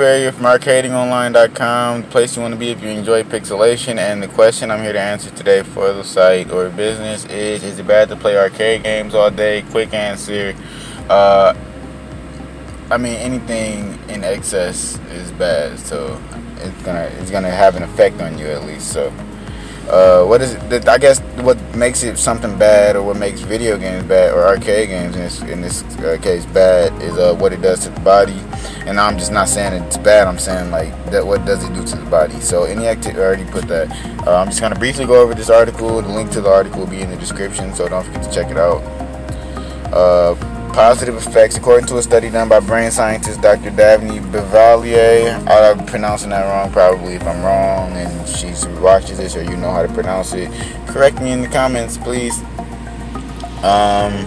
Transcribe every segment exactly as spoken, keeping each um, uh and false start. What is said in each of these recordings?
Bevalier from Arcading Online dot com, the place you want to be if you enjoy pixelation. And the question I'm here to answer today for the site or business is, is it bad to play arcade games all day? Quick answer, uh, I mean, anything in excess is bad, so it's gonna it's gonna have an effect on you at least. So uh, what is it, I guess what makes it something bad, or what makes video games bad, or arcade games in this, in this uh, case bad, is uh, what it does to the body. And I'm just not saying it's bad, I'm saying like that, what does it do to the body. So any activity, I already put that. Uh, I'm just gonna briefly go over this article. The link to the article will be in the description, so don't forget to check it out. Uh, Positive effects. According to a study done by brain scientist Doctor Dabney Bevalier, I'm pronouncing that wrong probably. If I'm wrong and she watches this, or you know how to pronounce it, correct me in the comments, please. Um,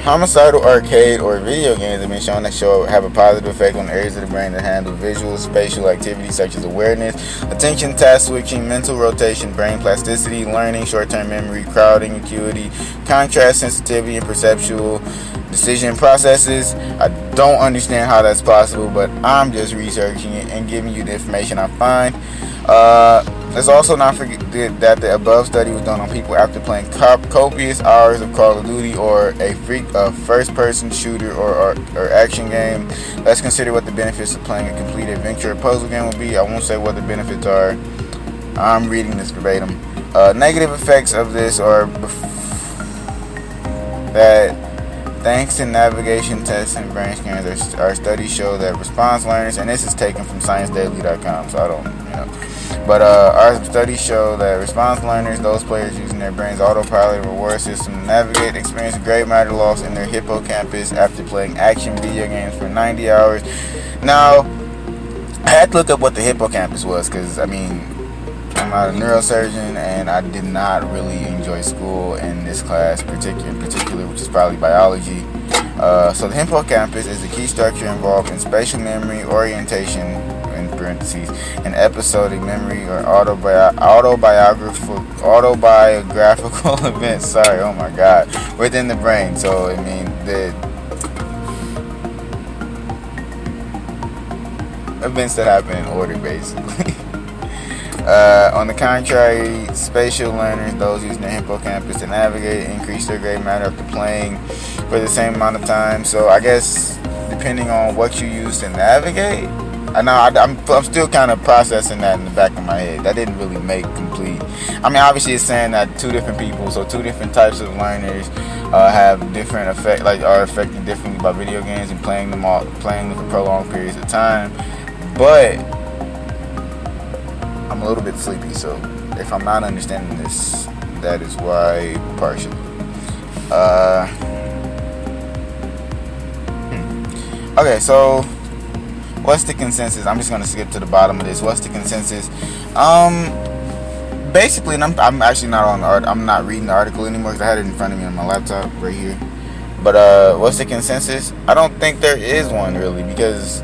homicidal arcade or video games have been shown that show have a positive effect on areas of the brain that handle visual, spatial activity such as awareness, attention, task switching, mental rotation, brain plasticity, learning, short-term memory, crowding, acuity, contrast, sensitivity, and perceptual decision processes. I don't understand how that's possible, but I'm just researching it and giving you the information I find. Uh, let's also not forget that the above study was done on people after playing cop- copious hours of Call of Duty or a freak, uh, first-person shooter or, or, or action game. Let's consider what the benefits of playing a complete adventure or puzzle game will be. I won't say what the benefits are. I'm reading this verbatim. Uh, negative effects of this are bef- that... Thanks to navigation tests and brain scans, our studies show that response learners, and this is taken from science daily dot com, so I don't, you know, but uh, our studies show that response learners, those players using their brain's autopilot reward system to navigate, experience great matter loss in their hippocampus after playing action video games for ninety hours. Now, I had to look up what the hippocampus was, because, I mean, I'm not a neurosurgeon, and I did not really enjoy school in this class particular, in particular, which is probably biology. Uh, so the hippocampus is the key structure involved in spatial memory, orientation, in parentheses, and episodic memory or autobi- autobiographical, autobiographical events, sorry, oh my god, within the brain. So, I mean, the events that happen in order, basically. Uh, on the contrary, spatial learners, those using the hippocampus to navigate, increase their gray matter after playing for the same amount of time. So I guess depending on what you use to navigate, I know I, I'm, I'm still kind of processing that in the back of my head. That didn't really make complete. I mean, obviously it's saying that two different people, so two different types of learners uh, have different effect, like are affected differently by video games and playing them all, playing them for prolonged periods of time, but. I'm a little bit sleepy, so if I'm not understanding this, that is why, partially. Uh, hmm. Okay, so what's the consensus? I'm just going to skip to the bottom of this. What's the consensus? Um, basically, and I'm, I'm actually not on the art. I'm not reading the article anymore because I had it in front of me on my laptop right here. But uh, what's the consensus? I don't think there is one really, because.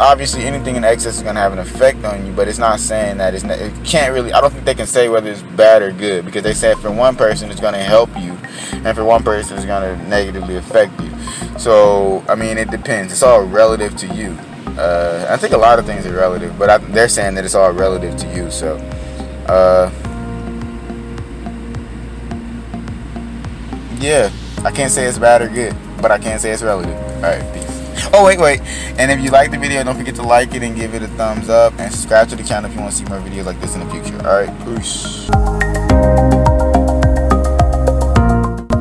Obviously, anything in excess is going to have an effect on you, but it's not saying that it's not, it can't really, I don't think they can say whether it's bad or good, because they said for one person it's going to help you, and for one person it's going to negatively affect you. So, I mean, it depends. It's all relative to you. Uh, I think a lot of things are relative, but I, they're saying that it's all relative to you, so. Uh, yeah, I can't say it's bad or good, but I can say it's relative. All right, peace. Oh, wait, wait. And if you like the video, don't forget to like it and give it a thumbs up. And subscribe to the channel if you want to see more videos like this in the future. All right, peace.